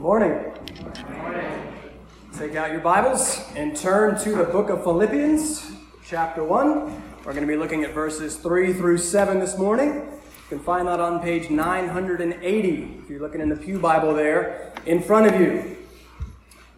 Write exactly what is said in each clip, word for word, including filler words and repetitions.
Good morning. Good morning. Take out your Bibles and turn to the book of Philippians, chapter one. We're going to be looking at verses three through seven this morning. You can find that on page nine eighty if you're looking in the Pew Bible there in front of you.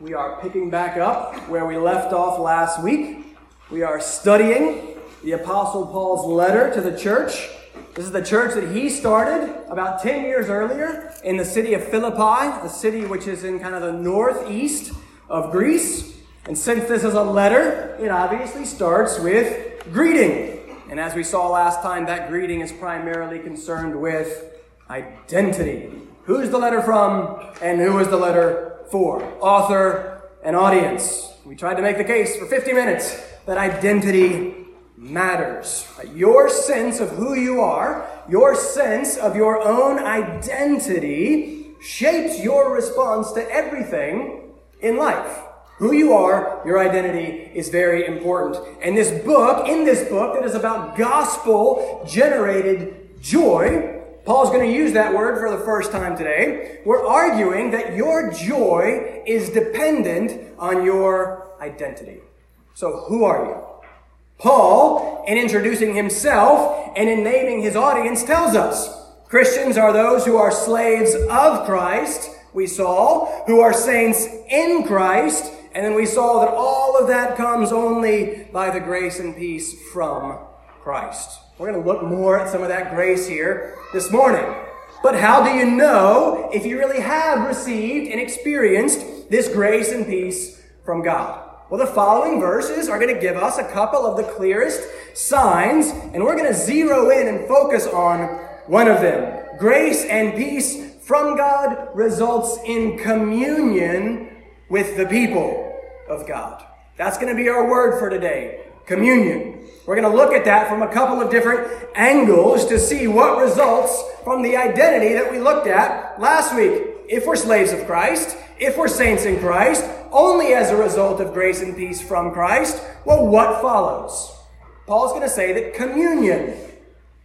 We are picking back up where we left off last week. We are studying the Apostle Paul's letter to the church. This is the church that he started about ten years earlier in the city of Philippi, the city which is in kind of the northeast of Greece. And since this is a letter, it obviously starts with greeting. And as we saw last time, that greeting is primarily concerned with identity. Who's the letter from and who is the letter for? Author and audience. We tried to make the case for fifty minutes that identity matters. Your sense of who you are, your sense of your own identity shapes your response to everything in life. Who you are, your identity is very important. And this book, in this book that is about gospel-generated joy, Paul's going to use that word for the first time today. We're arguing that your joy is dependent on your identity. So who are you? Paul, in introducing himself and in naming his audience, tells us Christians are those who are slaves of Christ, we saw, who are saints in Christ, and then we saw that all of that comes only by the grace and peace from Christ. We're going to look more at some of that grace here this morning. But how do you know if you really have received and experienced this grace and peace from God? Well, the following verses are going to give us a couple of the clearest signs, and we're going to zero in and focus on one of them. Grace and peace from God results in communion with the people of God. That's going to be our word for today, communion. We're going to look at that from a couple of different angles to see what results from the identity that we looked at last week. If we're slaves of Christ, if we're saints in Christ, only as a result of grace and peace from Christ, well, what follows? Paul's going to say that communion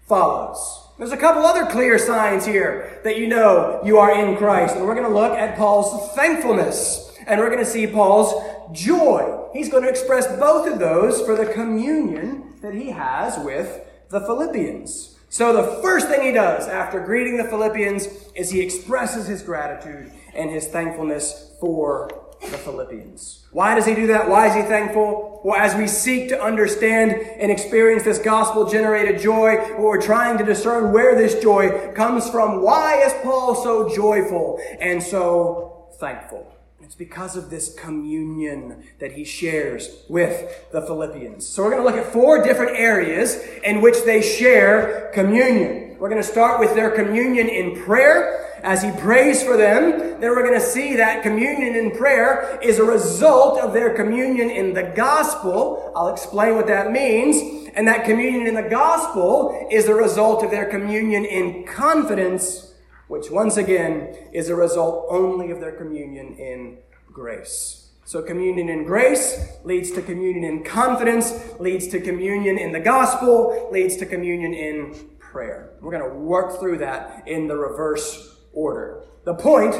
follows. There's a couple other clear signs here that you know you are in Christ. And we're going to look at Paul's thankfulness. And we're going to see Paul's joy. He's going to express both of those for the communion that he has with the Philippians. So the first thing he does after greeting the Philippians is he expresses his gratitude and his thankfulness for the Philippians. Why does he do that? Why is he thankful? Well, as we seek to understand and experience this gospel-generated joy, we're trying to discern where this joy comes from. Why is Paul so joyful and so thankful? It's because of this communion that he shares with the Philippians. So we're going to look at four different areas in which they share communion. We're going to start with their communion in prayer as he prays for them. Then we're going to see that communion in prayer is a result of their communion in the gospel. I'll explain what that means. And that communion in the gospel is the result of their communion in confidence, which once again is a result only of their communion in grace. So communion in grace leads to communion in confidence, leads to communion in the gospel, leads to communion in prayer. We're going to work through that in the reverse order. The point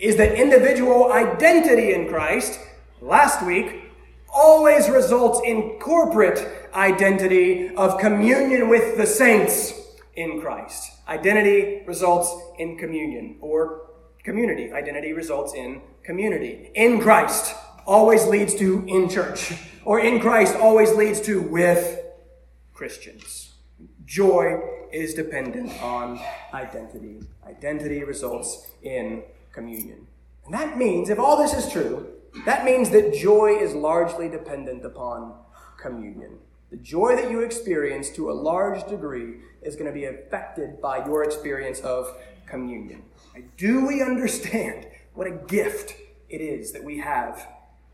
is that individual identity in Christ, last week, always results in corporate identity of communion with the saints in Christ. Identity results in communion, or community. Identity results in community. In Christ always leads to in church, or in Christ always leads to with Christians. Joy is dependent on identity. Identity results in communion. And that means, if all this is true, that means that joy is largely dependent upon communion. The joy that you experience to a large degree is going to be affected by your experience of communion. Do we understand what a gift it is that we have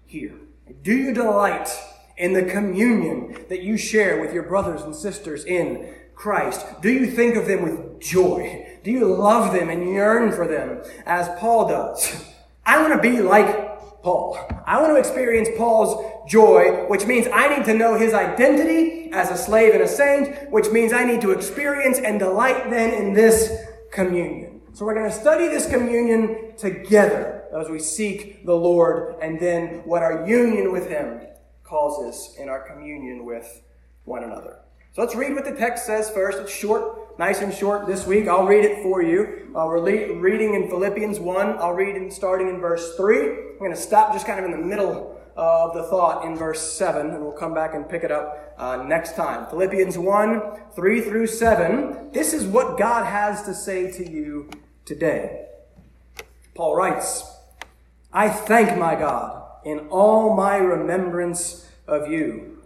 here? Do you delight in the communion that you share with your brothers and sisters in Christ? Do you think of them with joy? Do you love them and yearn for them as Paul does? I want to be like Paul. I want to experience Paul's joy, which means I need to know his identity as a slave and a saint, which means I need to experience and delight then in this communion. So we're going to study this communion together as we seek the Lord and then what our union with him causes in our communion with one another. So let's read what the text says first. It's short, nice and short this week. I'll read it for you. Uh, we're le- reading in Philippians one. I'll read in starting in verse three. I'm going to stop just kind of in the middle of the thought in verse seven, and we'll come back and pick it up uh, next time. Philippians one, three through seven. This is what God has to say to you today. Paul writes, I thank my God in all my remembrance of you,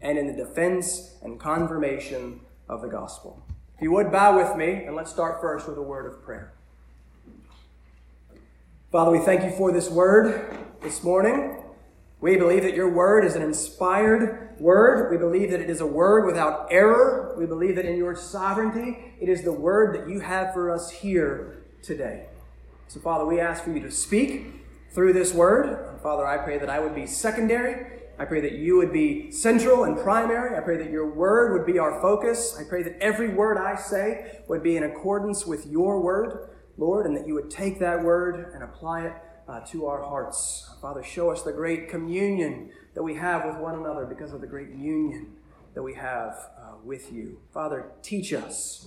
and in the defense and confirmation of the gospel. If you would, bow with me, and let's start first with a word of prayer. Father, we thank you for this word. This morning, we believe that your word is an inspired word. We believe that it is a word without error. We believe that in your sovereignty, it is the word that you have for us here today. So, Father, we ask for you to speak through this word. And Father, I pray that I would be secondary. I pray that you would be central and primary. I pray that your word would be our focus. I pray that every word I say would be in accordance with your word, Lord, and that you would take that word and apply it Uh, to our hearts. Father, show us the great communion that we have with one another because of the great union that we have uh, with you. Father, teach us,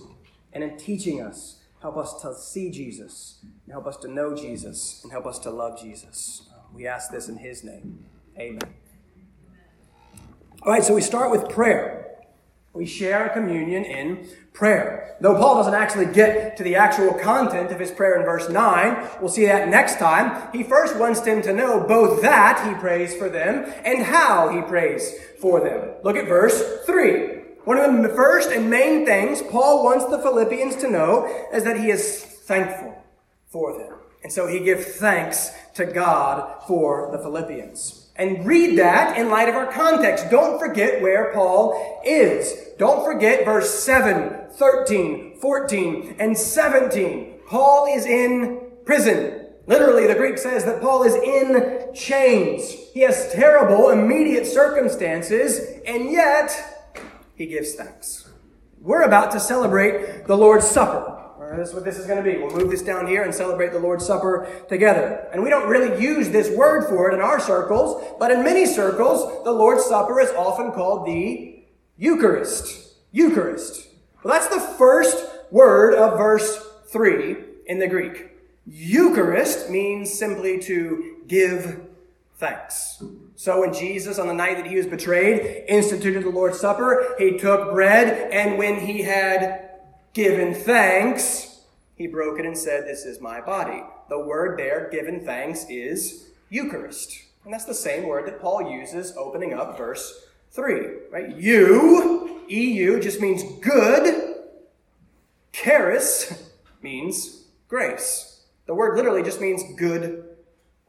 and in teaching us, help us to see Jesus, and help us to know Jesus, and help us to love Jesus. Uh, we ask this in his name. Amen. All right, so we start with prayer. We share our communion in prayer. Though Paul doesn't actually get to the actual content of his prayer in verse nine, we'll see that next time. He first wants them to know both that he prays for them and how he prays for them. Look at verse three. One of the first and main things Paul wants the Philippians to know is that he is thankful for them. And so he gives thanks to God for the Philippians. And read that in light of our context. Don't forget where Paul is. Don't forget verse seven, thirteen, fourteen, and seventeen. Paul is in prison. Literally, the Greek says that Paul is in chains. He has terrible, immediate circumstances, and yet he gives thanks. We're about to celebrate the Lord's Supper. This is what this is going to be. We'll move this down here and celebrate the Lord's Supper together. And we don't really use this word for it in our circles, but in many circles, the Lord's Supper is often called the Eucharist. Eucharist. Well, that's the first word of verse three in the Greek. Eucharist means simply to give thanks. So when Jesus, on the night that he was betrayed, instituted the Lord's Supper, he took bread, and when he had given thanks, he broke it and said, this is my body. The word there, given thanks, is Eucharist. And that's the same word that Paul uses opening up verse three. Right? You, E U, just means good. Charis means grace. The word literally just means good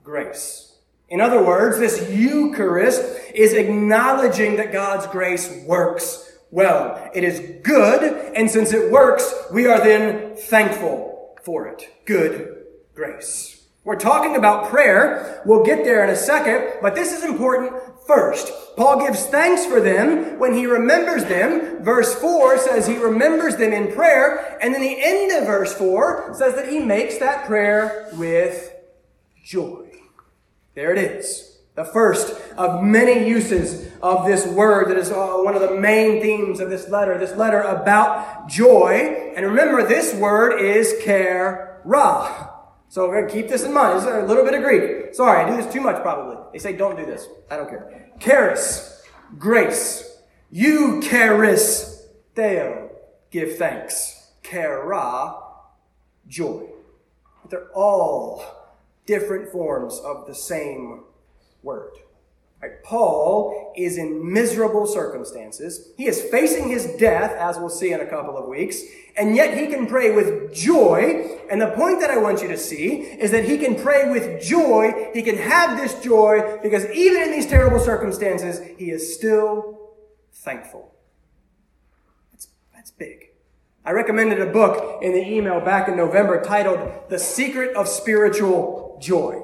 grace. In other words, this Eucharist is acknowledging that God's grace works well. It is good, and since it works, we are then thankful for it. Good grace. We're talking about prayer. We'll get there in a second, but this is important first. Paul gives thanks for them when he remembers them. Verse four says he remembers them in prayer, and then the end of verse four says that he makes that prayer with joy. There it is. The first of many uses of this word that is one of the main themes of this letter, this letter about joy. And remember, this word is chara. So we're going to keep this in mind. This is a little bit of Greek. Sorry, I do this too much probably. They say don't do this. I don't care. Charis, grace. You charis, theo, give thanks. Chara, joy. But they're all different forms of the same word. Right? Paul is in miserable circumstances. He is facing his death, as we'll see in a couple of weeks, and yet he can pray with joy. And the point that I want you to see is that he can pray with joy. He can have this joy because even in these terrible circumstances, he is still thankful. That's, that's big. I recommended a book in the email back in November titled The Secret of Spiritual Joy.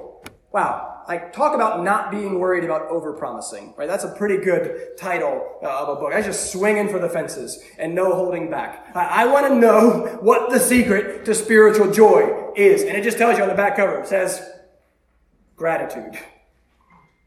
Wow. Like, talk about not being worried about overpromising, right? That's a pretty good title uh, of a book. I was just swinging for the fences and no holding back. I, I want to know what the secret to spiritual joy is. And it just tells you on the back cover. It says gratitude.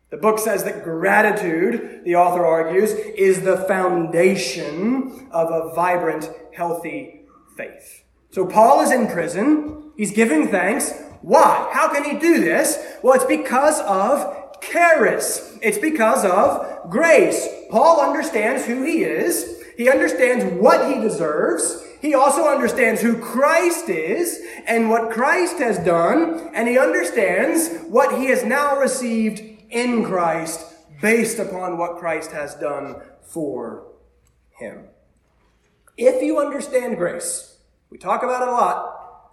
The book says that gratitude, the author argues, is the foundation of a vibrant, healthy faith. So Paul is in prison. He's giving thanks. Why? How can he do this? Well, it's because of charis. It's because of grace. Paul understands who he is. He understands what he deserves. He also understands who Christ is and what Christ has done. And he understands what he has now received in Christ, based upon what Christ has done for him. If you understand grace, we talk about it a lot,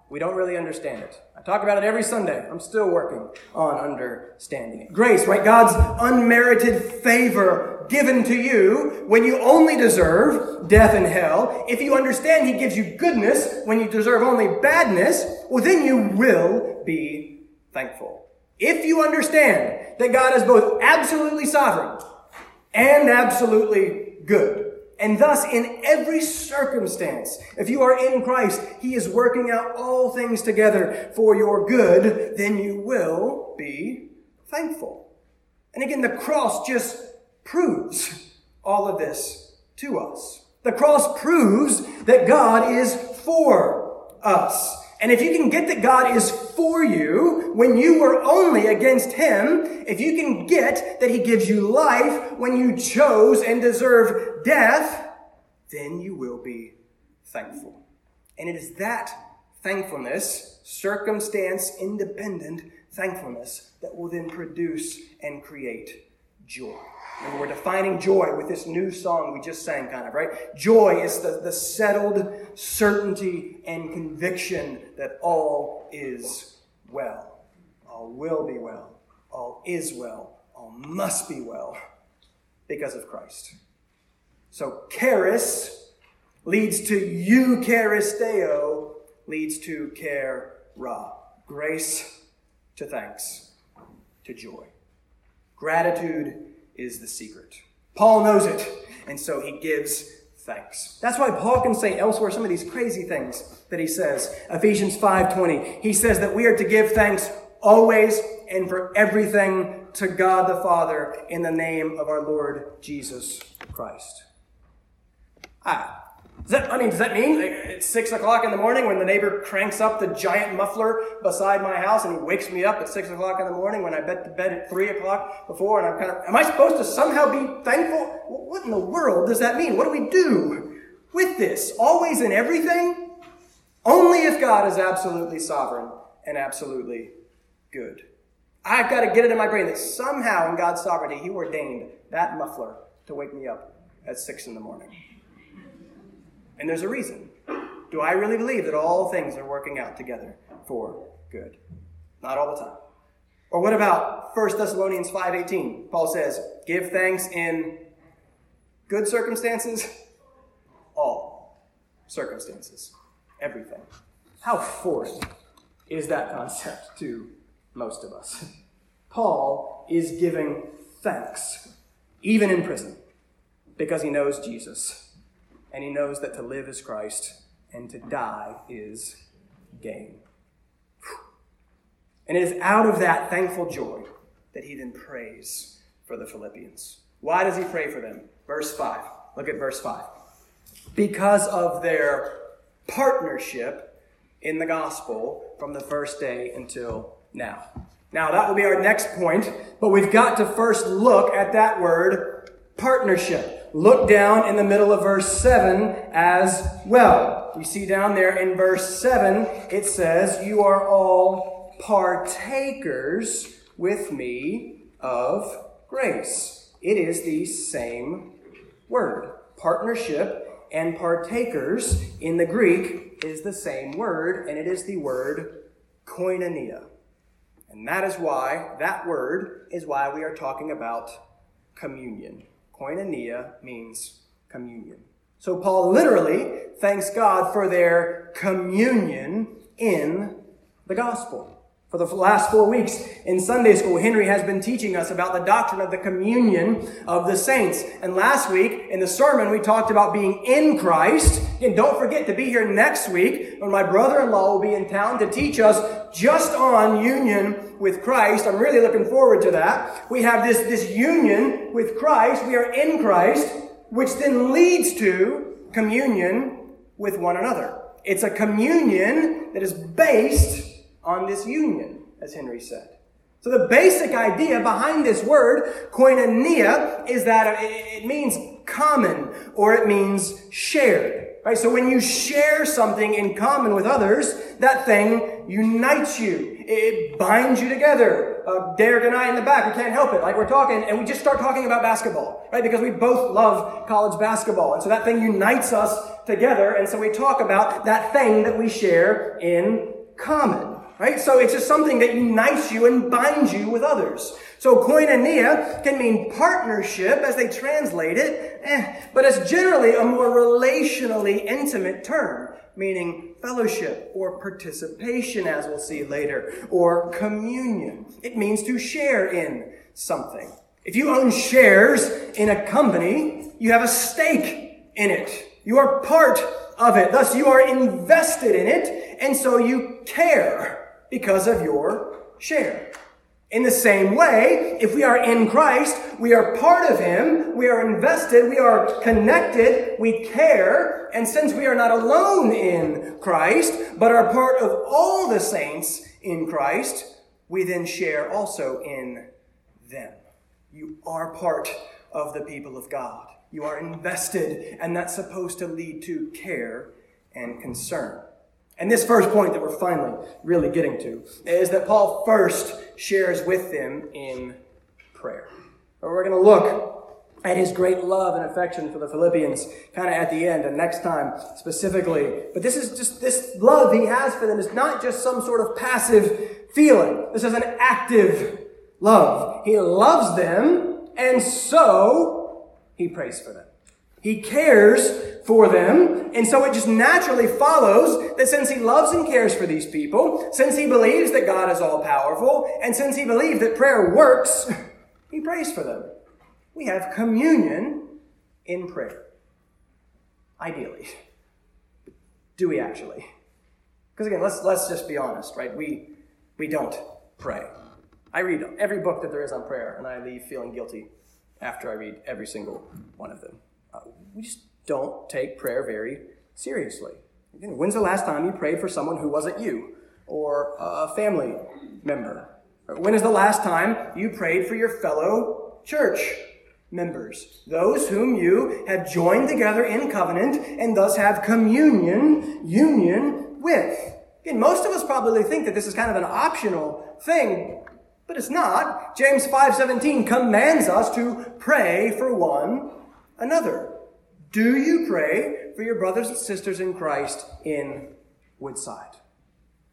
we don't really understand it. I talk about it every Sunday. I'm still working on understanding it. Grace, right? God's unmerited favor given to you when you only deserve death and hell. If you understand he gives you goodness when you deserve only badness, well, then you will be thankful. If you understand that God is both absolutely sovereign and absolutely good, and thus in every circumstance, if you are in Christ, he is working out all things together for your good, then you will be thankful. And again, the cross just proves all of this to us. The cross proves that God is for us. And if you can get that God is for you when you were only against him, if you can get that he gives you life when you chose and deserve death, then you will be thankful. And it is that thankfulness, circumstance-independent thankfulness, that will then produce and create joy. And we're defining joy with this new song we just sang, kind of, right? Joy is the, the settled certainty and conviction that all is well. All will be well. All is well. All must be well because of Christ. So charis leads to eucharisteo, leads to chara. Grace to thanks to joy. Gratitude is the secret. Paul knows it, and so he gives thanks. That's why Paul can say elsewhere some of these crazy things that he says. Ephesians five twenty, he says that we are to give thanks always and for everything to God the Father in the name of our Lord Jesus Christ. Ah. Does that, I mean, does that mean it's six o'clock in the morning when the neighbor cranks up the giant muffler beside my house and wakes me up at six o'clock in the morning when I bet to bed at three o'clock before, and I'm kind of, am I supposed to somehow be thankful? What in the world does that mean? What do we do with this? Always and everything? Only if God is absolutely sovereign and absolutely good. I've got to get it in my brain that somehow in God's sovereignty, he ordained that muffler to wake me up at six in the morning. And there's a reason. Do I really believe that all things are working out together for good? Not all the time. Or what about First Thessalonians five eighteen? Paul says, give thanks in good circumstances, all circumstances, everything. How foreign is that concept to most of us? Paul is giving thanks, even in prison, because he knows Jesus. And he knows that to live is Christ, and to die is gain. And it is out of that thankful joy that he then prays for the Philippians. Why does he pray for them? Verse five. Look at verse five. Because of their partnership in the gospel from the first day until now. Now, that will be our next point, but we've got to first look at that word, partnership. Look down in the middle of verse seven as well. You see down there in verse seven, it says, you are all partakers with me of grace. It is the same word. Partnership and partakers in the Greek is the same word, and it is the word koinonia. And that is why, that word is why we are talking about communion. Koinonia means communion. So Paul literally thanks God for their communion in the gospel. For the last four weeks in Sunday school, Henry has been teaching us about the doctrine of the communion of the saints. And last week in the sermon, we talked about being in Christ. And don't forget to be here next week when my brother-in-law will be in town to teach us just on union with Christ. I'm really looking forward to that. We have this, this union with Christ. We are in Christ, which then leads to communion with one another. It's a communion that is based on this union, as Henry said. So the basic idea behind this word, koinonia, is that it means common or it means shared. Right? So when you share something in common with others, that thing unites you. It binds you together. Uh, Derek and I in the back, we can't help it. Like we're talking and we just start talking about basketball, right? Because we both love college basketball. And so that thing unites us together. And so we talk about that thing that we share in common. Right? So it's just something that unites you and binds you with others. So koinonia can mean partnership as they translate it, eh, but it's generally a more relationally intimate term, meaning fellowship or participation, as we'll see later, or communion. It means to share in something. If you own shares in a company, you have a stake in it. You are part of it. Thus, you are invested in it, and so you care because of your share. In the same way, if we are in Christ, we are part of him, we are invested, we are connected, we care, and since we are not alone in Christ, but are part of all the saints in Christ, we then share also in them. You are part of the people of God. You are invested, and that's supposed to lead to care and concern. And this first point that we're finally really getting to is that Paul first shares with them in prayer. But we're going to look at his great love and affection for the Philippians kind of at the end and next time specifically. But this is just this love he has for them is not just some sort of passive feeling. This is an active love. He loves them, and so he prays for them. He cares for them, and so it just naturally follows that since he loves and cares for these people, since he believes that God is all-powerful, and since he believes that prayer works, he prays for them. We have communion in prayer. Ideally. Do we actually? Because again, let's let's just be honest, right? We we don't pray. I read every book that there is on prayer, and I leave feeling guilty after I read every single one of them. Uh, we just don't take prayer very seriously. Again, when's the last time you prayed for someone who wasn't you or a family member? When is the last time you prayed for your fellow church members, those whom you have joined together in covenant and thus have communion, union with? Again, most of us probably think that this is kind of an optional thing, but it's not. James five seventeen commands us to pray for one another. Do you pray for your brothers and sisters in Christ in Woodside?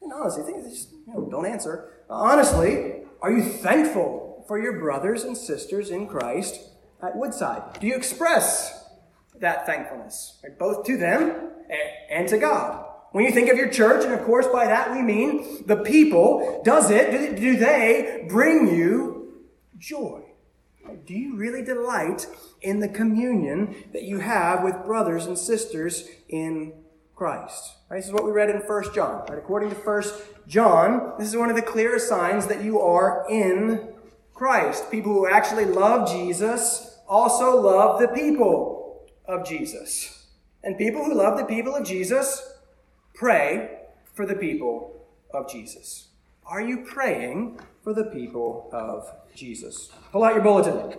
And honestly, just, you know, don't answer. Honestly, are you thankful for your brothers and sisters in Christ at Woodside? Do you express that thankfulness, right? Both to them and to God? When you think of your church, and of course by that we mean the people, does it, do they bring you joy? Do you really delight in the communion that you have with brothers and sisters in Christ? Right? This is what we read in First John. Right? According to First John, this is one of the clearest signs that you are in Christ. People who actually love Jesus also love the people of Jesus. And people who love the people of Jesus pray for the people of Jesus. Are you praying for the people of Jesus? Pull out your bulletin.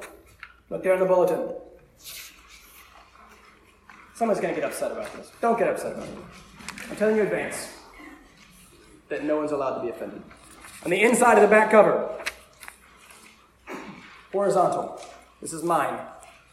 Look there in the bulletin. Someone's going to get upset about this. Don't get upset about it. I'm telling you in advance that no one's allowed to be offended. On the inside of the back cover, horizontal. This is mine.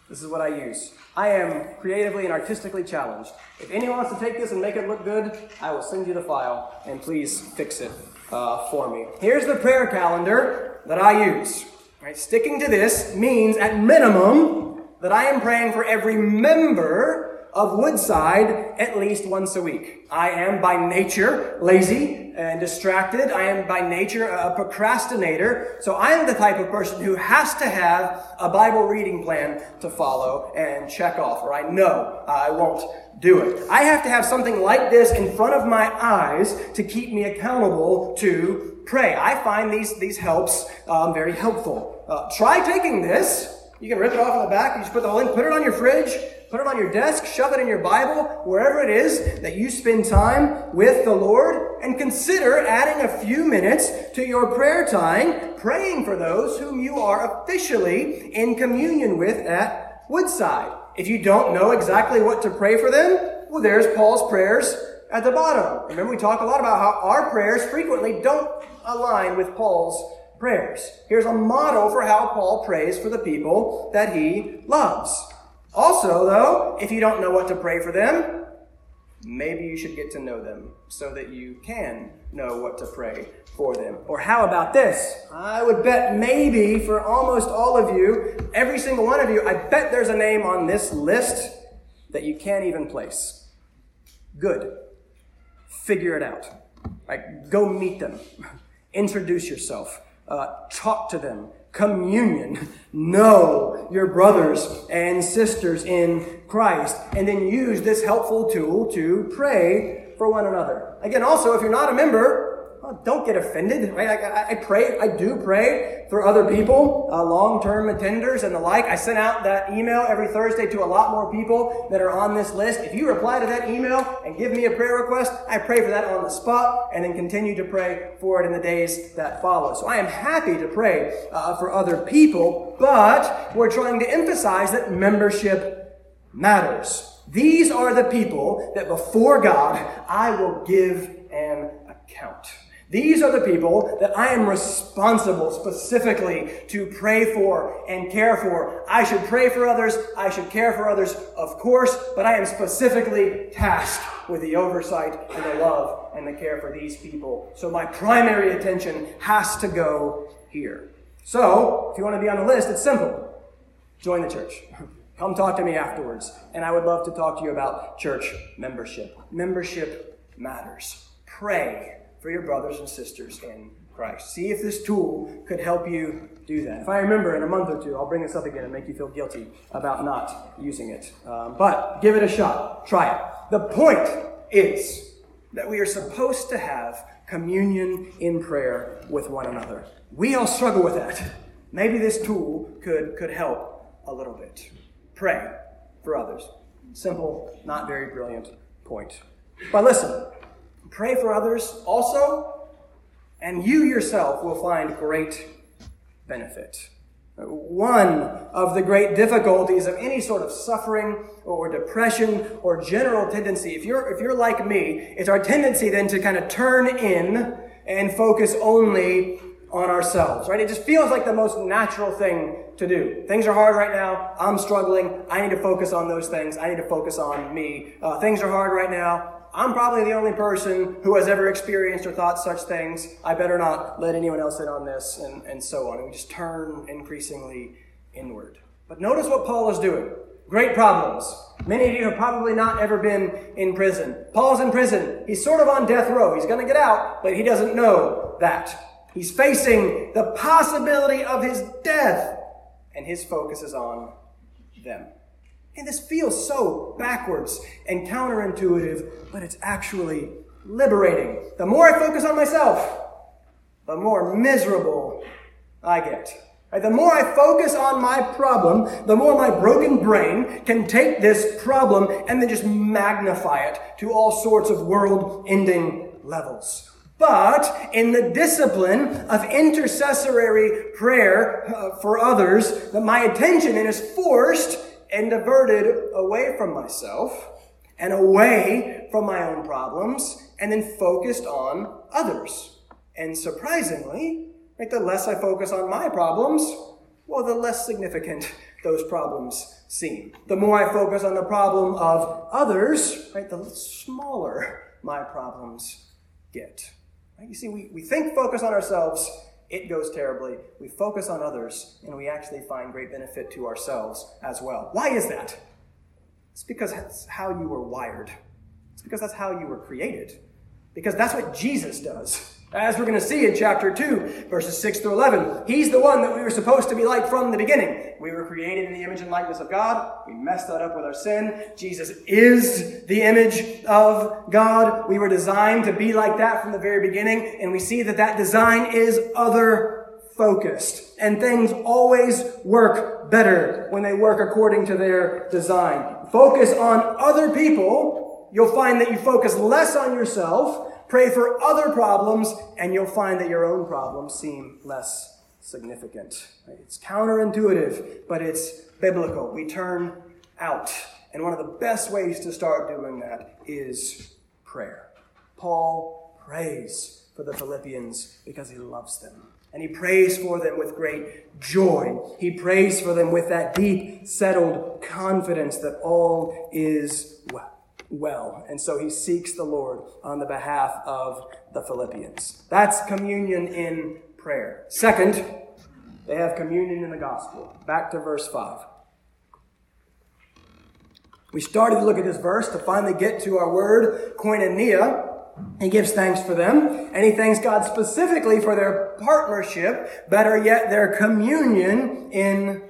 This is what I use. I am creatively and artistically challenged. If anyone wants to take this and make it look good, I will send you the file, and please fix it uh, for me. Here's the prayer calendar that I use. Right, sticking to this means, at minimum, that I am praying for every member of Woodside at least once a week. I am, by nature, lazy and distracted. I am, by nature, a procrastinator. So I am the type of person who has to have a Bible reading plan to follow and check off, or I know I won't do it. I have to have something like this in front of my eyes to keep me accountable to pray. I find these, these helps um, very helpful. Uh, try taking this. You can rip it off in the back. You just put the whole thing, put it on your fridge, put it on your desk, shove it in your Bible, wherever it is that you spend time with the Lord, and consider adding a few minutes to your prayer time, praying for those whom you are officially in communion with at Woodside. If you don't know exactly what to pray for them, well, there's Paul's prayers at the bottom. Remember, we talk a lot about how our prayers frequently don't align with Paul's prayers. Here's a model for how Paul prays for the people that he loves. Also, though, if you don't know what to pray for them, maybe you should get to know them so that you can know what to pray for them. Or how about this? I would bet maybe for almost all of you, every single one of you, I bet there's a name on this list that you can't even place. Good. Figure it out. Like, go meet them. Introduce yourself. Uh, talk to them. Communion. Know your brothers and sisters in Christ. And then use this helpful tool to pray for one another. Again, also, if you're not a member, well, don't get offended, right? I, I, I pray, I do pray for other people, uh, long-term attenders and the like. I send out that email every Thursday to a lot more people that are on this list. If you reply to that email and give me a prayer request, I pray for that on the spot and then continue to pray for it in the days that follow. So I am happy to pray uh, for other people, but we're trying to emphasize that membership matters. These are the people that before God, I will give an account. These are the people that I am responsible specifically to pray for and care for. I should pray for others. I should care for others, of course, but I am specifically tasked with the oversight and the love and the care for these people. So my primary attention has to go here. So if you want to be on the list, it's simple. Join the church. Come talk to me afterwards. And I would love to talk to you about church membership. Membership matters. Pray for your brothers and sisters in Christ. See if this tool could help you do that. If I remember in a month or two, I'll bring this up again and make you feel guilty about not using it. Um, but give it a shot. Try it. The point is that we are supposed to have communion in prayer with one another. We all struggle with that. Maybe this tool could, could help a little bit. Pray for others. Simple, not very brilliant point. But listen. Pray for others also, and you yourself will find great benefit. One of the great difficulties of any sort of suffering or depression or general tendency, if you're if you're like me, it's our tendency then to kind of turn in and focus only on ourselves, right? It just feels like the most natural thing to do. Things are hard right now. I'm struggling. I need to focus on those things. I need to focus on me. Uh, things are hard right now. I'm probably the only person who has ever experienced or thought such things. I better not let anyone else in on this, and, and so on. And we just turn increasingly inward. But notice what Paul is doing. Great problems. Many of you have probably not ever been in prison. Paul's in prison. He's sort of on death row. He's going to get out, but he doesn't know that. He's facing the possibility of his death, and his focus is on them. And this feels so backwards and counterintuitive, but it's actually liberating. The more I focus on myself, the more miserable I get. Right? The more I focus on my problem, the more my broken brain can take this problem and then just magnify it to all sorts of world-ending levels. But in the discipline of intercessory prayer uh, for others, that my attention is forced and diverted away from myself and away from my own problems, and then focused on others. And surprisingly, like the less I focus on my problems, well, the less significant those problems seem. The more I focus on the problem of others, right, the smaller my problems get. Right? You see, we, we think focus on ourselves, it goes terribly. We focus on others, and we actually find great benefit to ourselves as well. Why is that? It's because that's how you were wired. It's because that's how you were created. Because that's what Jesus does. As we're going to see in chapter two, verses six through eleven, he's the one that we were supposed to be like from the beginning. We were created in the image and likeness of God. We messed that up with our sin. Jesus is the image of God. We were designed to be like that from the very beginning, and we see that that design is other-focused. And things always work better when they work according to their design. Focus on other people. You'll find that you focus less on yourself. Pray for other problems, and you'll find that your own problems seem less significant. It's counterintuitive, but it's biblical. We turn out. And one of the best ways to start doing that is prayer. Paul prays for the Philippians because he loves them. And he prays for them with great joy. He prays for them with that deep, settled confidence that all is well. Well, and so he seeks the Lord on the behalf of the Philippians. That's communion in prayer. Second, they have communion in the gospel. Back to verse five. We started to look at this verse to finally get to our word, koinonia. He gives thanks for them, and he thanks God specifically for their partnership, better yet, their communion in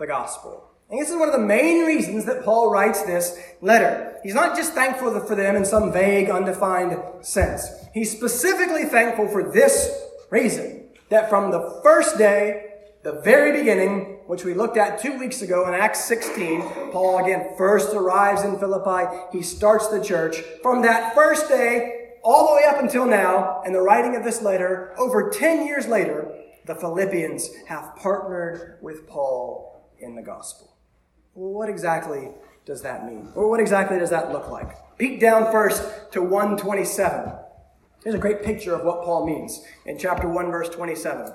the gospel. And this is one of the main reasons that Paul writes this letter. He's not just thankful for them in some vague, undefined sense. He's specifically thankful for this reason, that from the first day, the very beginning, which we looked at two weeks ago in Acts sixteen, Paul again first arrives in Philippi. He starts the church. From that first day all the way up until now, and the writing of this letter, over ten years later, the Philippians have partnered with Paul in the gospel. Well, what exactly does that mean? Or what exactly does that look like? Peek down first to one twenty-seven. Here's a great picture of what Paul means in chapter one, verse twenty-seven.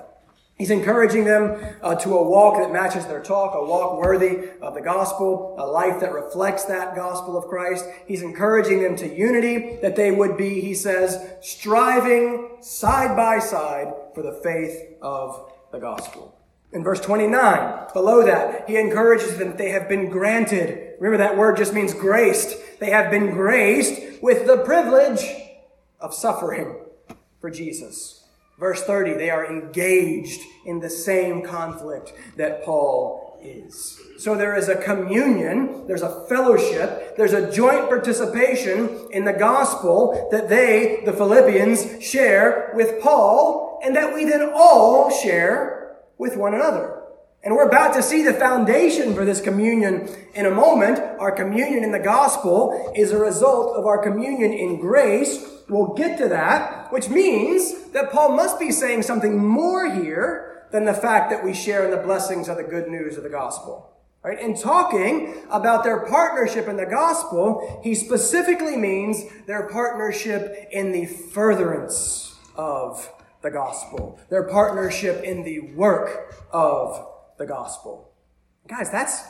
He's encouraging them uh, to a walk that matches their talk, a walk worthy of the gospel, a life that reflects that gospel of Christ. He's encouraging them to unity, that they would be, he says, striving side by side for the faith of the gospel. In verse twenty-nine, below that, he encourages them that they have been granted. Remember, that word just means graced. They have been graced with the privilege of suffering for Jesus. Verse thirty, they are engaged in the same conflict that Paul is. So there is a communion, there's a fellowship, there's a joint participation in the gospel that they, the Philippians, share with Paul, and that we then all share with one another. And we're about to see the foundation for this communion in a moment. Our communion in the gospel is a result of our communion in grace. We'll get to that, which means that Paul must be saying something more here than the fact that we share in the blessings of the good news of the gospel. Right? In talking about their partnership in the gospel, he specifically means their partnership in the furtherance of the gospel, their partnership in the work of the gospel. Guys, that's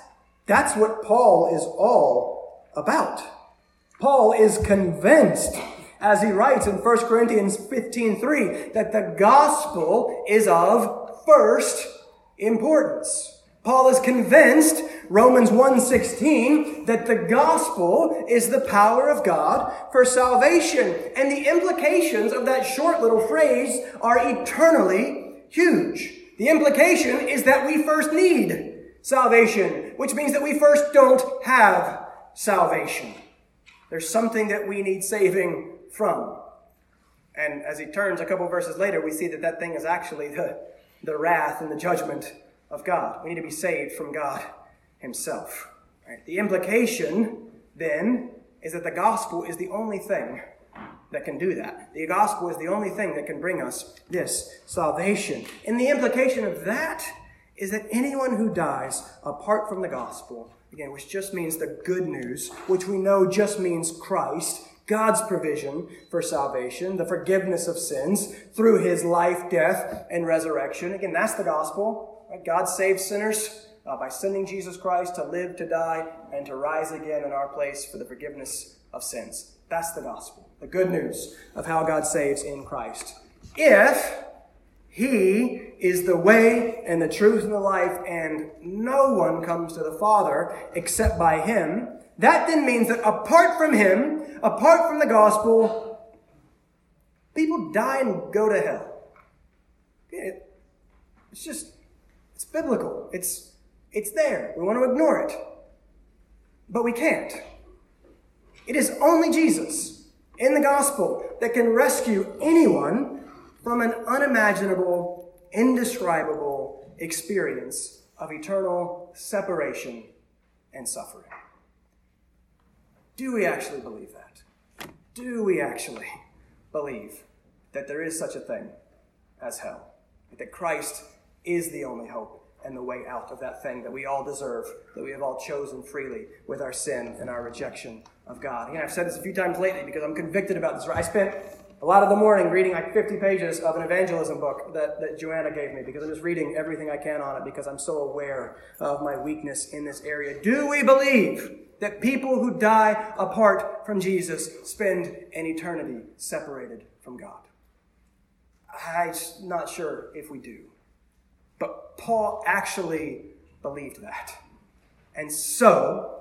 that's what Paul is all about. Paul is convinced, as he writes in First Corinthians fifteen three, that the gospel is of first importance. Paul is convinced, Romans one sixteen, that the gospel is the power of God for salvation. And the implications of that short little phrase are eternally huge. The implication is that we first need salvation, which means that we first don't have salvation. There's something that we need saving from. And as he turns a couple verses later, we see that that thing is actually the, the wrath and the judgment of God. We need to be saved from God himself. Right? The implication, then, is that the gospel is the only thing that can do that. The gospel is the only thing that can bring us this salvation. And the implication of that is that anyone who dies apart from the gospel, again, which just means the good news, which we know just means Christ, God's provision for salvation, the forgiveness of sins through his life, death, and resurrection. Again, that's the gospel. Right? God saves sinners uh, by sending Jesus Christ to live, to die, and to rise again in our place for the forgiveness of sins. That's the gospel, the good news of how God saves in Christ. If he is the way and the truth and the life, and no one comes to the Father except by him, that then means that apart from him, apart from the gospel, people die and go to hell. It's just, it's biblical. It's, it's there. We want to ignore it, but we can't. It is only Jesus in the gospel that can rescue anyone from an unimaginable, indescribable experience of eternal separation and suffering. Do we actually believe that? Do we actually believe that there is such a thing as hell? That Christ is the only hope and the way out of that thing that we all deserve, that we have all chosen freely with our sin and our rejection of God? Again, I've said this a few times lately because I'm convicted about this. I spent a lot of the morning reading like fifty pages of an evangelism book that, that Joanna gave me because I'm just reading everything I can on it because I'm so aware of my weakness in this area. Do we believe that people who die apart from Jesus spend an eternity separated from God? I'm not sure if we do. But Paul actually believed that. And so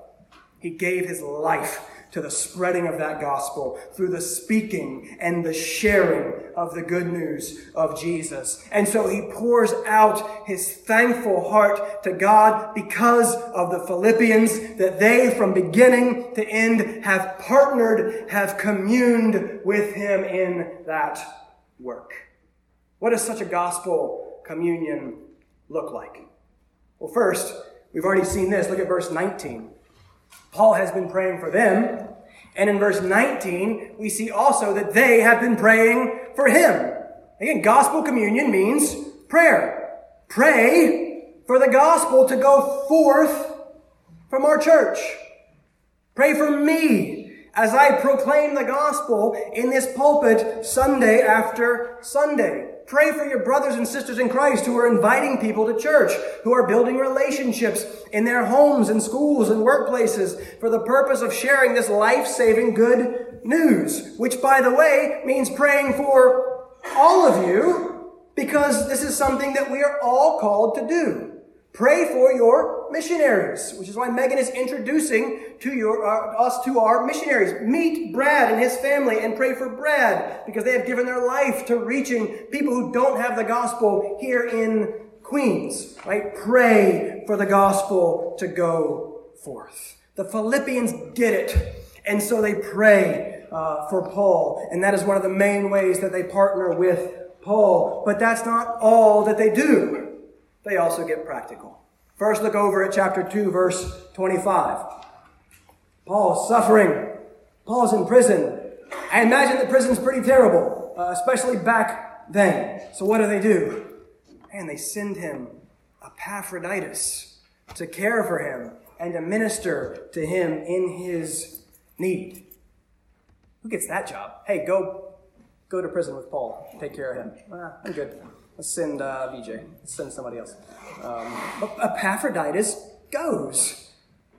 he gave his life to the spreading of that gospel through the speaking and the sharing of the good news of Jesus. And so he pours out his thankful heart to God because of the Philippians, that they from beginning to end have partnered, have communed with him in that work. What does such a gospel communion look like? Well, first, we've already seen this. Look at verse nineteen. Paul has been praying for them. And in verse nineteen, we see also that they have been praying for him. Again, gospel communion means prayer. Pray for the gospel to go forth from our church. Pray for me as I proclaim the gospel in this pulpit Sunday after Sunday. Pray for your brothers and sisters in Christ who are inviting people to church, who are building relationships in their homes and schools and workplaces for the purpose of sharing this life-saving good news, which, by the way, means praying for all of you because this is something that we are all called to do. Pray for your missionaries, which is why Megan is introducing to your, uh, us to our missionaries. Meet Brad and his family and pray for Brad because they have given their life to reaching people who don't have the gospel here in Queens. Right? Pray for the gospel to go forth. The Philippians did it, and so they pray uh, for Paul, and that is one of the main ways that they partner with Paul. But that's not all that they do. They also get practical. First, look over at chapter two, verse twenty-five. Paul's suffering. Paul's in prison. I imagine the prison's pretty terrible, uh, especially back then. So what do they do? And they send him Epaphroditus to care for him and to minister to him in his need. Who gets that job? Hey, go, go to prison with Paul. Take care of him. Ah, I'm good. Let's send uh, V J. Let's send somebody else. Um, Epaphroditus goes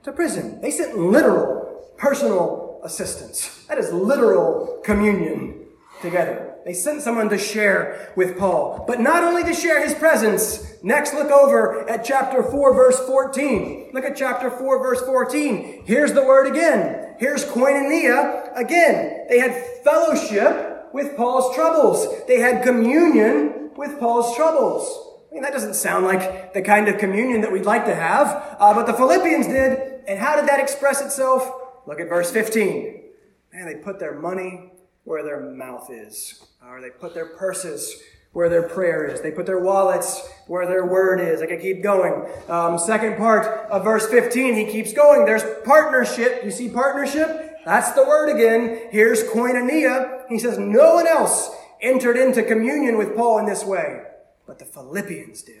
to prison. They sent literal personal assistance. That is literal communion together. They sent someone to share with Paul, but not only to share his presence. Next, look over at chapter four, verse fourteen. Look at chapter four, verse fourteen. Here's the word again. Here's koinonia again. They had fellowship with Paul's troubles. They had communion with Paul's troubles. I mean, that doesn't sound like the kind of communion that we'd like to have, uh, but the Philippians did. And how did that express itself? Look at verse fifteen. Man, they put their money where their mouth is, or they put their purses where their prayer is. They put their wallets where their word is. I could keep going. Um, second part of verse fifteen, he keeps going. There's partnership. You see partnership? That's the word again. Here's koinonia. He says, no one else entered into communion with Paul in this way, but the Philippians did,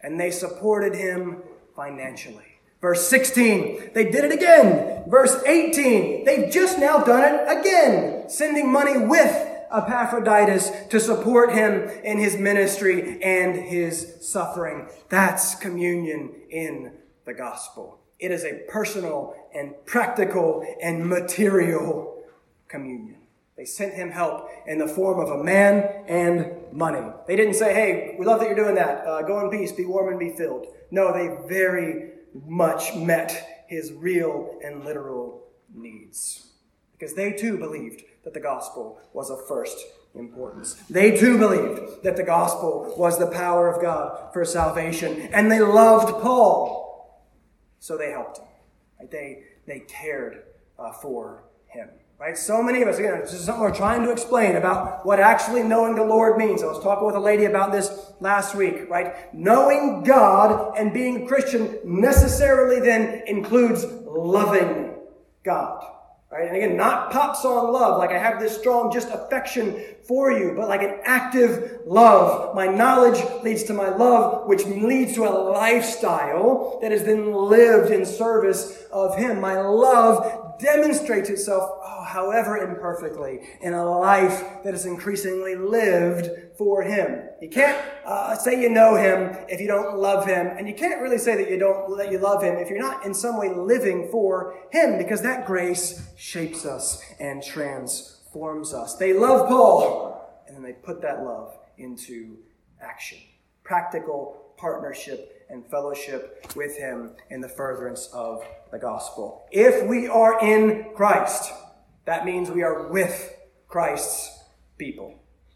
and they supported him financially. Verse sixteen, they did it again. Verse eighteen, they've just now done it again, sending money with Epaphroditus to support him in his ministry and his suffering. That's communion in the gospel. It is a personal and practical and material communion. They sent him help in the form of a man and money. They didn't say, hey, we love that you're doing that. Uh, go in peace, be warm and be filled. No, they very much met his real and literal needs. Because they too believed that the gospel was of first importance. They too believed that the gospel was the power of God for salvation. And they loved Paul. So they helped him. Right? They, they cared uh, for him. Right? So many of us, again, this is something we're trying to explain about what actually knowing the Lord means. I was talking with a lady about this last week, right? Knowing God and being a Christian necessarily then includes loving God, right? And again, not pop song love, like I have this strong just affection for you, but like an active love. My knowledge leads to my love, which leads to a lifestyle that is then lived in service of Him. My love demonstrates itself, oh, however imperfectly, in a life that is increasingly lived for Him. You can't uh, say you know Him if you don't love Him, and you can't really say that you don't that you love Him if you're not in some way living for Him, because that grace shapes us and transforms us. They love Paul, and then they put that love into action. Practical partnership and fellowship with Him in the furtherance of the gospel. If we are in Christ, that means we are with Christ's people.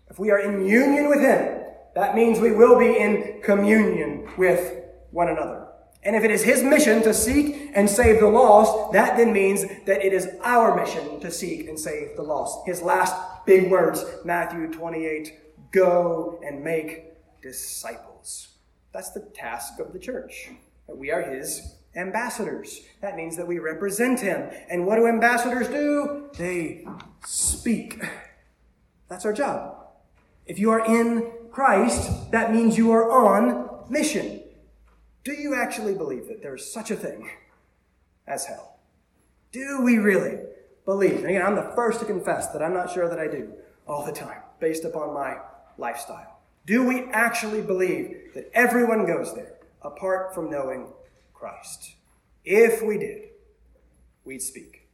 If we are in union with Him, that means we will be in communion with one another. And if it is His mission to seek and save the lost, that then means that it is our mission to seek and save the lost. His last big words, Matthew twenty-eight, go and make disciples. That's the task of the church. That we are His ambassadors. That means that we represent Him. And what do ambassadors do? They speak. That's our job. If you are in Christ, that means you are on mission. Do you actually believe that there is such a thing as hell? Do we really believe? And again, I'm the first to confess that I'm not sure that I do all the time, based upon my lifestyle. Do we actually believe that everyone goes there apart from knowing Christ? If we did, we'd speak.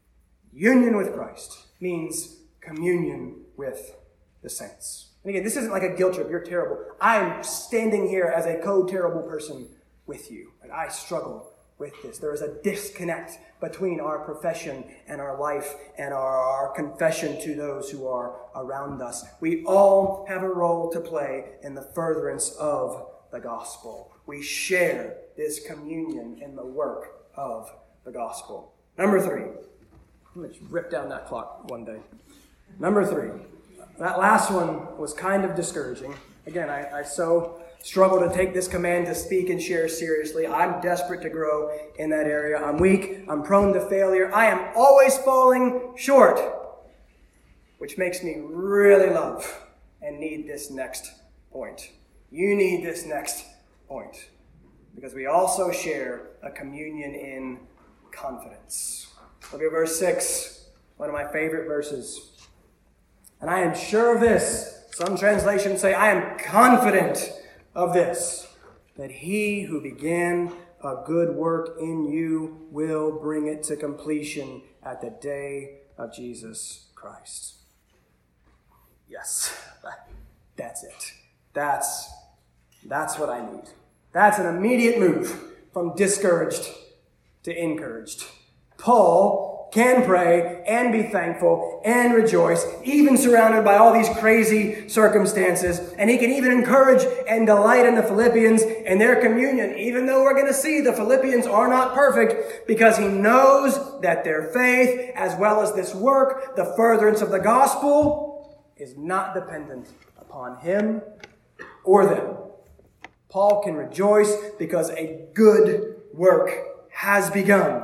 Union with Christ means communion with the saints. And again, this isn't like a guilt trip. You're terrible. I'm standing here as a co-terrible person with you, and I struggle with this. There is a disconnect between our profession and our life and our, our confession to those who are around us. We all have a role to play in the furtherance of the gospel. We share this communion in the work of the gospel. Number three. I'm going to rip down that clock one day. Number three. That last one was kind of discouraging. Again, I, I so... struggle to take this command to speak and share seriously. I'm desperate to grow in that area. I'm weak. I'm prone to failure. I am always falling short, which makes me really love and need this next point. You need this next point, because we also share a communion in confidence. Look at verse six, one of my favorite verses. And I am sure of this. Some translations say, I am confident of this, that He who began a good work in you will bring it to completion at the day of Jesus Christ. Yes, that's it. That's, that's what I need. That's an immediate move from discouraged to encouraged. Paul can pray and be thankful and rejoice, even surrounded by all these crazy circumstances. And he can even encourage and delight in the Philippians and their communion, even though we're going to see the Philippians are not perfect, because he knows that their faith, as well as this work, the furtherance of the gospel, is not dependent upon him or them. Paul can rejoice because a good work has begun.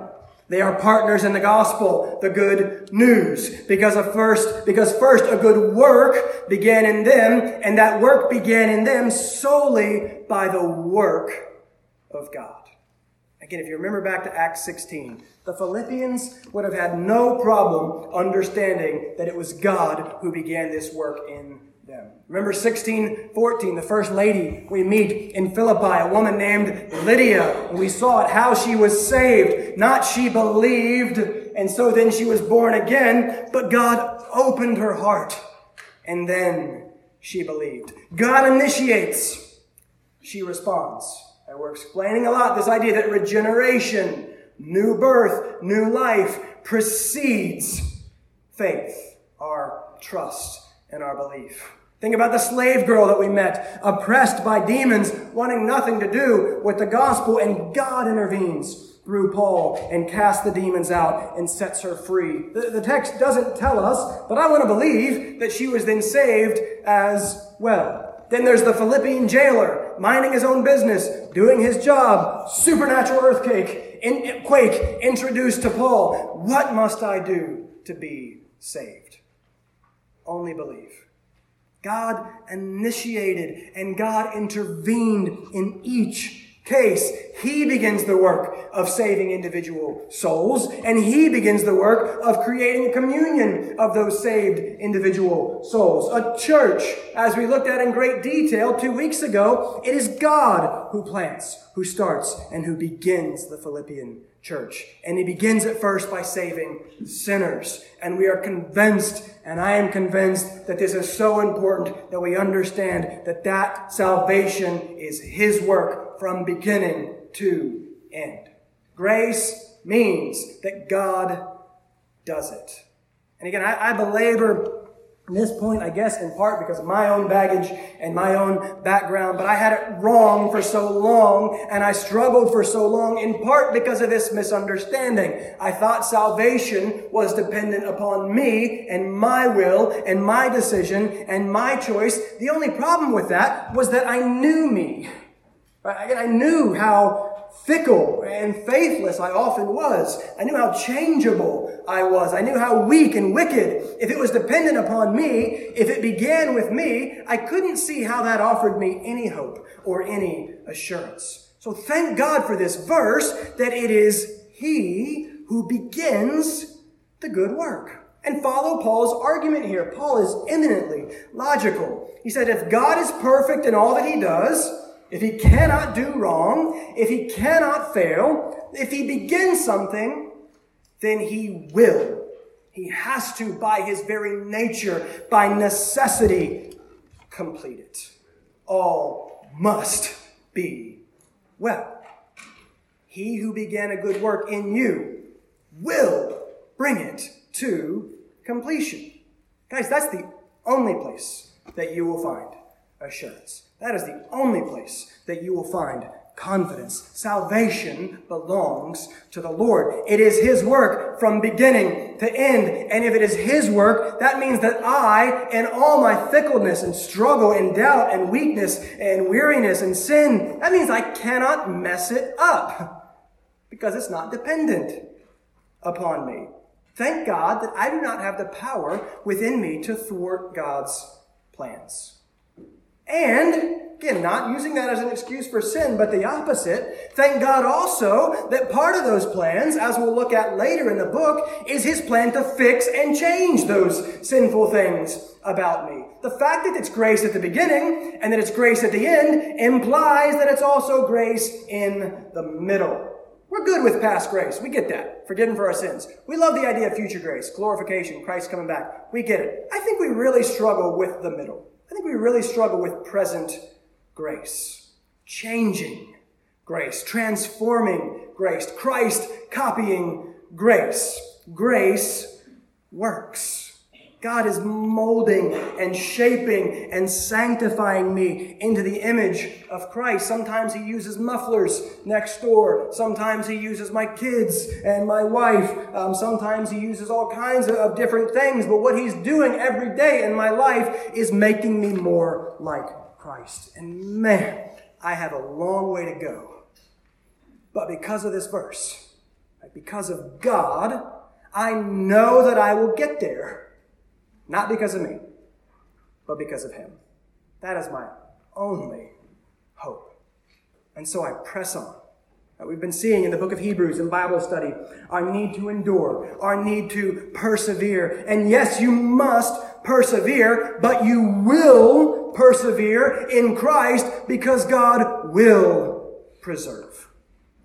They are partners in the gospel, the good news, because of first, because first a good work began in them, and that work began in them solely by the work of God. Again, if you remember back to Acts sixteen, the Philippians would have had no problem understanding that it was God who began this work in them. Remember sixteen fourteen, the first lady we meet in Philippi, a woman named Lydia. And we saw it, how she was saved. Not she believed, and so then she was born again, but God opened her heart, and then she believed. God initiates, she responds. And we're explaining a lot this idea that regeneration, new birth, new life precedes faith, our trust, and our belief. Think about the slave girl that we met, oppressed by demons, wanting nothing to do with the gospel, and God intervenes through Paul and casts the demons out and sets her free. The, the text doesn't tell us, but I want to believe that she was then saved as well. Then there's the Philippian jailer, minding his own business, doing his job, supernatural earthquake, in, quake, introduced to Paul. What must I do to be saved? Only believe. God initiated and God intervened in each case. He begins the work of saving individual souls, and he begins the work of creating a communion of those saved individual souls. A church, as we looked at in great detail two weeks ago, it is God who plants, who starts, and who begins the Philippian church. And he begins it first by saving sinners. And we are convinced, and I am convinced, that this is so important that we understand that that salvation is his work from beginning to end. Grace means that God does it. And again, I, I belabor this point, I guess, in part because of my own baggage and my own background, but I had it wrong for so long, and I struggled for so long in part because of this misunderstanding. I thought salvation was dependent upon me and my will and my decision and my choice. The only problem with that was that I knew me. I knew how fickle and faithless I often was. I knew how changeable I was. I knew how weak and wicked. If it was dependent upon me, if it began with me, I couldn't see how that offered me any hope or any assurance. So thank God for this verse, that it is he who begins the good work. And follow Paul's argument here. Paul is eminently logical. He said, if God is perfect in all that he does, if he cannot do wrong, if he cannot fail, if he begins something, then he will. He has to, by his very nature, by necessity, complete it. All must be well. He who began a good work in you will bring it to completion. Guys, that's the only place that you will find assurance. That is the only place that you will find confidence. Salvation belongs to the Lord. It is his work from beginning to end. And if it is his work, that means that I, in all my fickleness and struggle and doubt and weakness and weariness and sin, that means I cannot mess it up because it's not dependent upon me. Thank God that I do not have the power within me to thwart God's plans. And, again, not using that as an excuse for sin, but the opposite, thank God also that part of those plans, as we'll look at later in the book, is his plan to fix and change those sinful things about me. The fact that it's grace at the beginning and that it's grace at the end implies that it's also grace in the middle. We're good with past grace. We get that. Forgiven for our sins. We love the idea of future grace, glorification, Christ coming back. We get it. I think we really struggle with the middle. I think we really struggle with present grace, changing grace, transforming grace, Christ copying grace. Grace works. God is molding and shaping and sanctifying me into the image of Christ. Sometimes he uses mufflers next door. Sometimes he uses my kids and my wife. Um, sometimes he uses all kinds of different things. But what he's doing every day in my life is making me more like Christ. And man, I have a long way to go. But because of this verse, because of God, I know that I will get there. Not because of me, but because of him. That is my only hope. And so I press on. that we've been seeing in the book of Hebrews in Bible study, our need to endure, our need to persevere. And yes, you must persevere, but you will persevere in Christ because God will preserve.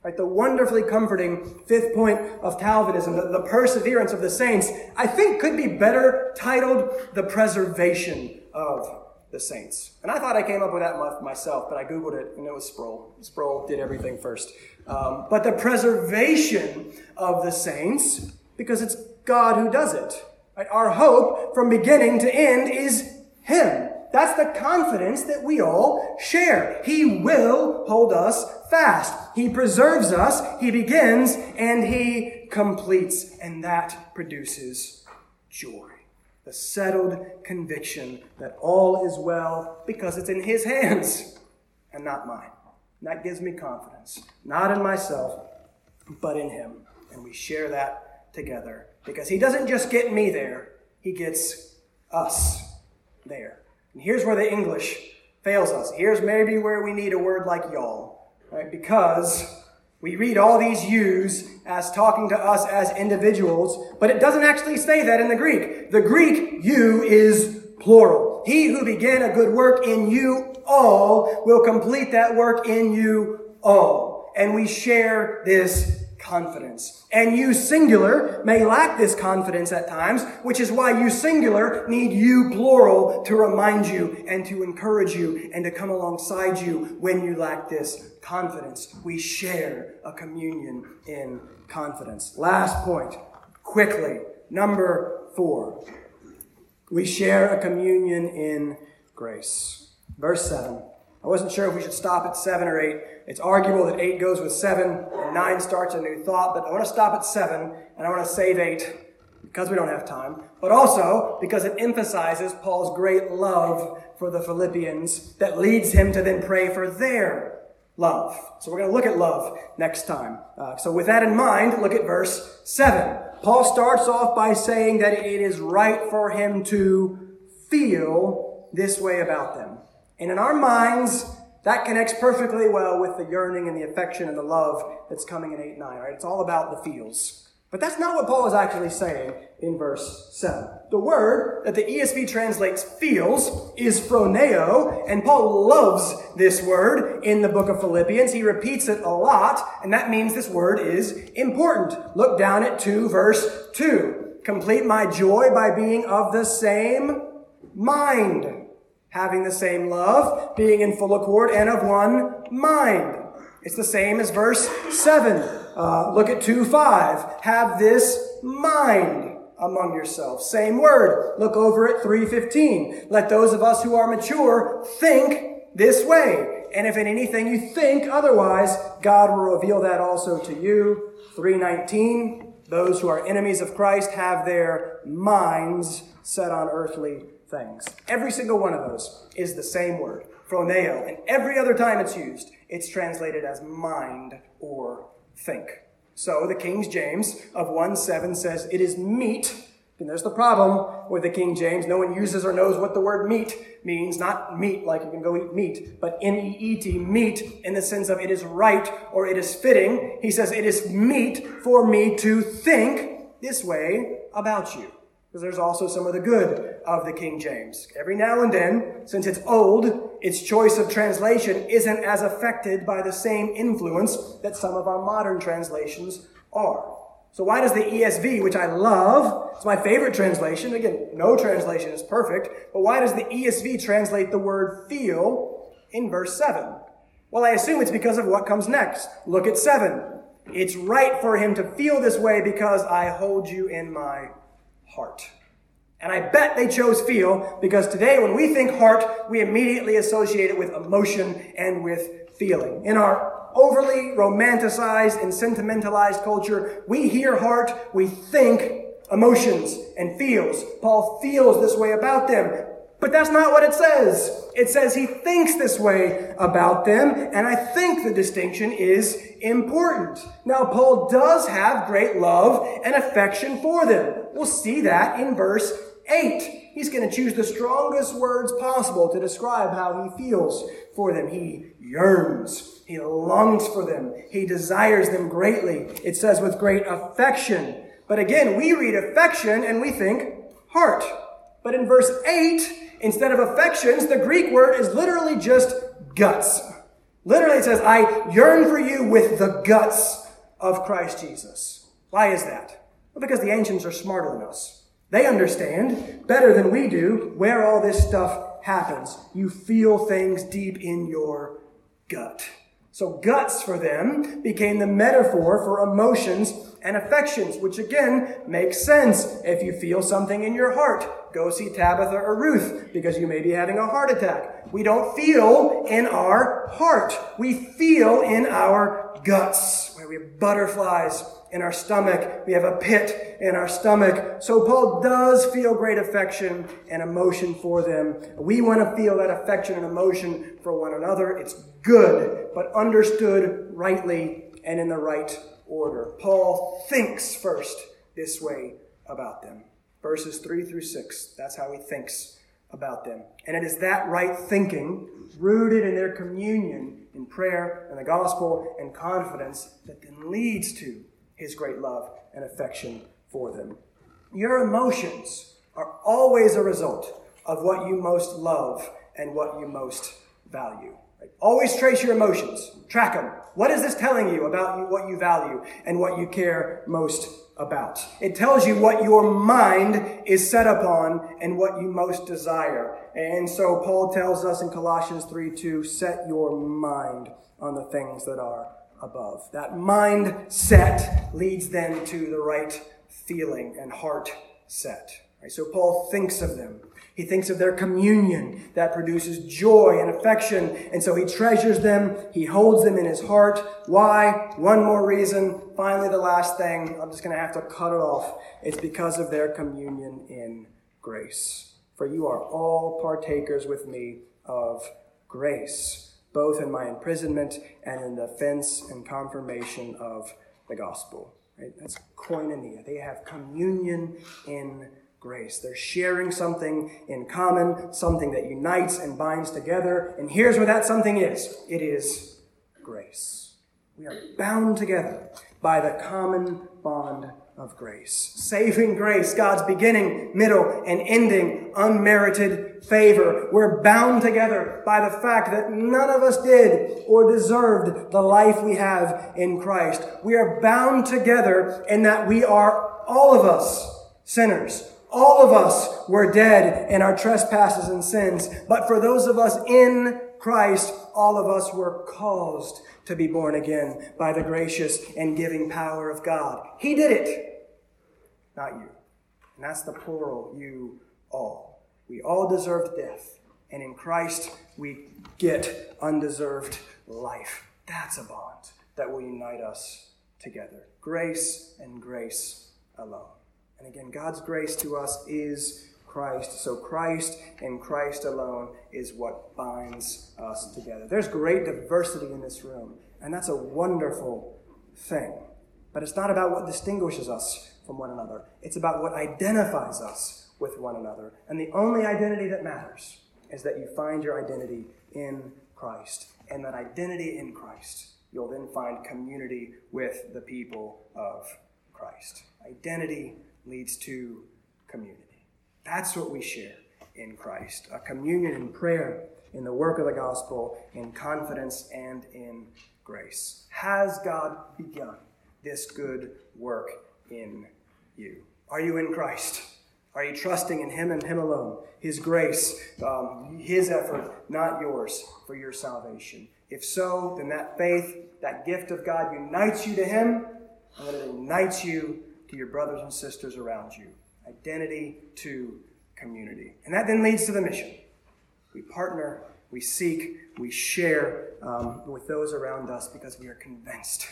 Right? The wonderfully comforting fifth point of Calvinism, the, the perseverance of the saints, I think could be better titled the preservation of the saints. And I thought I came up with that myself, but I Googled it and it was Sproul. Sproul did everything first. Um, but the preservation of the saints, because it's God who does it. Right? Our hope from beginning to end is Him. That's the confidence that we all share. He will hold us fast. He preserves us. He begins and He completes. And that produces joy. The settled conviction that all is well because it's in His hands and not mine. And that gives me confidence, not in myself, but in Him. And we share that together because He doesn't just get me there. He gets us there. And here's where the English fails us. Here's maybe where we need a word like y'all, right? Because we read all these yous as talking to us as individuals, but it doesn't actually say that in the Greek. The Greek you is plural. He who began a good work in you all will complete that work in you all. And we share this confidence. And you singular may lack this confidence at times, which is why you singular need you plural to remind you and to encourage you and to come alongside you when you lack this confidence. We share a communion in confidence. Last point, quickly, number four. We share a communion in grace. Verse seven. I wasn't sure if we should stop at seven or eight. It's arguable that eight goes with seven and nine starts a new thought, but I want to stop at seven and I want to save eight because we don't have time, but also because it emphasizes Paul's great love for the Philippians that leads him to then pray for their love. So we're going to look at love next time. Uh, so with that in mind, look at verse seven. Paul starts off by saying that it is right for him to feel this way about them. And in our minds, that connects perfectly well with the yearning and the affection and the love that's coming in eight nine, right? It's all about the feels. But that's not what Paul is actually saying in verse seven. The word that the E S V translates feels is phroneo, and Paul loves this word in the book of Philippians. He repeats it a lot, and that means this word is important. Look down at two, verse two. Complete my joy by being of the same mind. Having the same love, being in full accord, and of one mind. It's the same as verse seven. Uh, look at two five. Have this mind among yourselves. Same word. Look over at three fifteen. Let those of us who are mature think this way. And if in anything you think otherwise, God will reveal that also to you. three nineteen. Those who are enemies of Christ have their minds set on earthly things. Every single one of those is the same word, phroneo. And every other time it's used, it's translated as mind or think. So the King James of one seven says it is meat. And there's the problem with the King James. No one uses or knows what the word meat means. Not meat, like you can go eat meat, but M E E T, meat, in the sense of it is right or it is fitting. He says it is meat for me to think this way about you. Because there's also some of the good of the King James. Every now and then, since it's old, its choice of translation isn't as affected by the same influence that some of our modern translations are. So why does the E S V, which I love, it's my favorite translation, again, no translation is perfect, but why does the E S V translate the word feel in verse seven? Well, I assume it's because of what comes next. Look at seven. It's right for him to feel this way because I hold you in my heart. And I bet they chose feel because today when we think heart, we immediately associate it with emotion and with feeling. In our overly romanticized and sentimentalized culture, we hear heart, we think emotions and feels. Paul feels this way about them. But that's not what it says. It says he thinks this way about them, and I think the distinction is important. Now, Paul does have great love and affection for them. We'll see that in verse eight. He's going to choose the strongest words possible to describe how he feels for them. He yearns. He longs for them. He desires them greatly. It says with great affection. But again, we read affection and we think heart. But in verse eight, instead of affections, the Greek word is literally just guts. Literally, it says, I yearn for you with the guts of Christ Jesus. Why is that? Well, because the ancients are smarter than us. They understand better than we do where all this stuff happens. You feel things deep in your gut. So guts for them became the metaphor for emotions and affections, which again makes sense. If you feel something in your heart, go see Tabitha or Ruth because you may be having a heart attack. We don't feel in our heart. We feel in our guts, where we have butterflies in our stomach. We have a pit in our stomach. So Paul does feel great affection and emotion for them. We want to feel that affection and emotion for one another. It's good, but understood rightly and in the right order. Paul thinks first this way about them. Verses three through six, that's how he thinks about them. And it is that right thinking, rooted in their communion in prayer and the gospel and confidence, that then leads to his great love and affection for them. Your emotions are always a result of what you most love and what you most value. Right? Always trace your emotions. Track them. What is this telling you about you, what you value and what you care most about? It tells you what your mind is set upon and what you most desire. And so Paul tells us in Colossians three two, set your mind on the things that are above. That mindset leads them to the right feeling and heart set. Right? So Paul thinks of them. He thinks of their communion that produces joy and affection. And so he treasures them. He holds them in his heart. Why? One more reason. Finally, the last thing. I'm just going to have to cut it off. It's because of their communion in grace. For you are all partakers with me of grace, both in my imprisonment and in the offense and confirmation of the gospel. Right? That's koinonia. They have communion in grace. They're sharing something in common, something that unites and binds together. And here's where that something is. It is grace. We are bound together by the common bond of grace. Saving grace, God's beginning, middle, and ending, unmerited favor. We're bound together by the fact that none of us did or deserved the life we have in Christ. We are bound together in that we are, all of us, sinners. All of us were dead in our trespasses and sins. But for those of us in Christ, all of us were caused to be born again by the gracious and giving power of God. He did it, not you. And that's the plural, you all. We all deserved death, and in Christ we get undeserved life. That's a bond that will unite us together. Grace and grace alone. And again, God's grace to us is Christ. So Christ and Christ alone is what binds us together. There's great diversity in this room, and that's a wonderful thing. But it's not about what distinguishes us from one another. It's about what identifies us with one another. And the only identity that matters is that you find your identity in Christ. And that identity in Christ, you'll then find community with the people of Christ. Identity leads to community. That's what we share in Christ. A communion in prayer, in the work of the gospel, in confidence, and in grace. Has God begun this good work in you? Are you in Christ? Are you trusting in him and him alone? His grace, um, his effort, not yours, for your salvation. If so, then that faith, that gift of God unites you to him, and then it unites you to your brothers and sisters around you. Identity to community. And that then leads to the mission. We partner, we seek, we share um, with those around us because we are convinced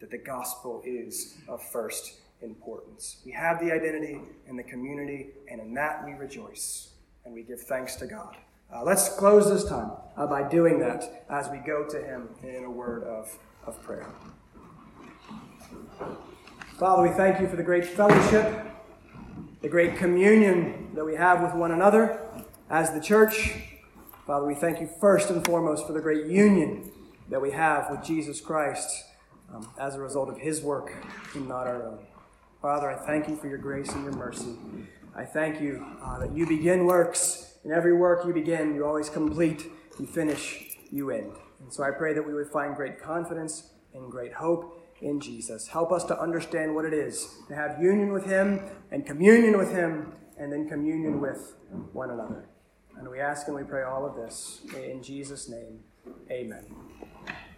that the gospel is of first importance. We have the identity and the community, and in that we rejoice and we give thanks to God. Uh, let's close this time uh, by doing that as we go to him in a word of, of prayer. Father, we thank you for the great fellowship the great communion that we have with one another as the church. Father, we thank you first and foremost for the great union that we have with Jesus Christ um, as a result of his work and not our own. Father, I thank you for your grace and your mercy. I thank you uh, that you begin works, and every work you begin, you always complete, you finish, you end. And so I pray that we would find great confidence and great hope in Jesus. Help us to understand what it is to have union with him and communion with him and then communion with one another. And we ask and we pray all of this in Jesus' name. Amen.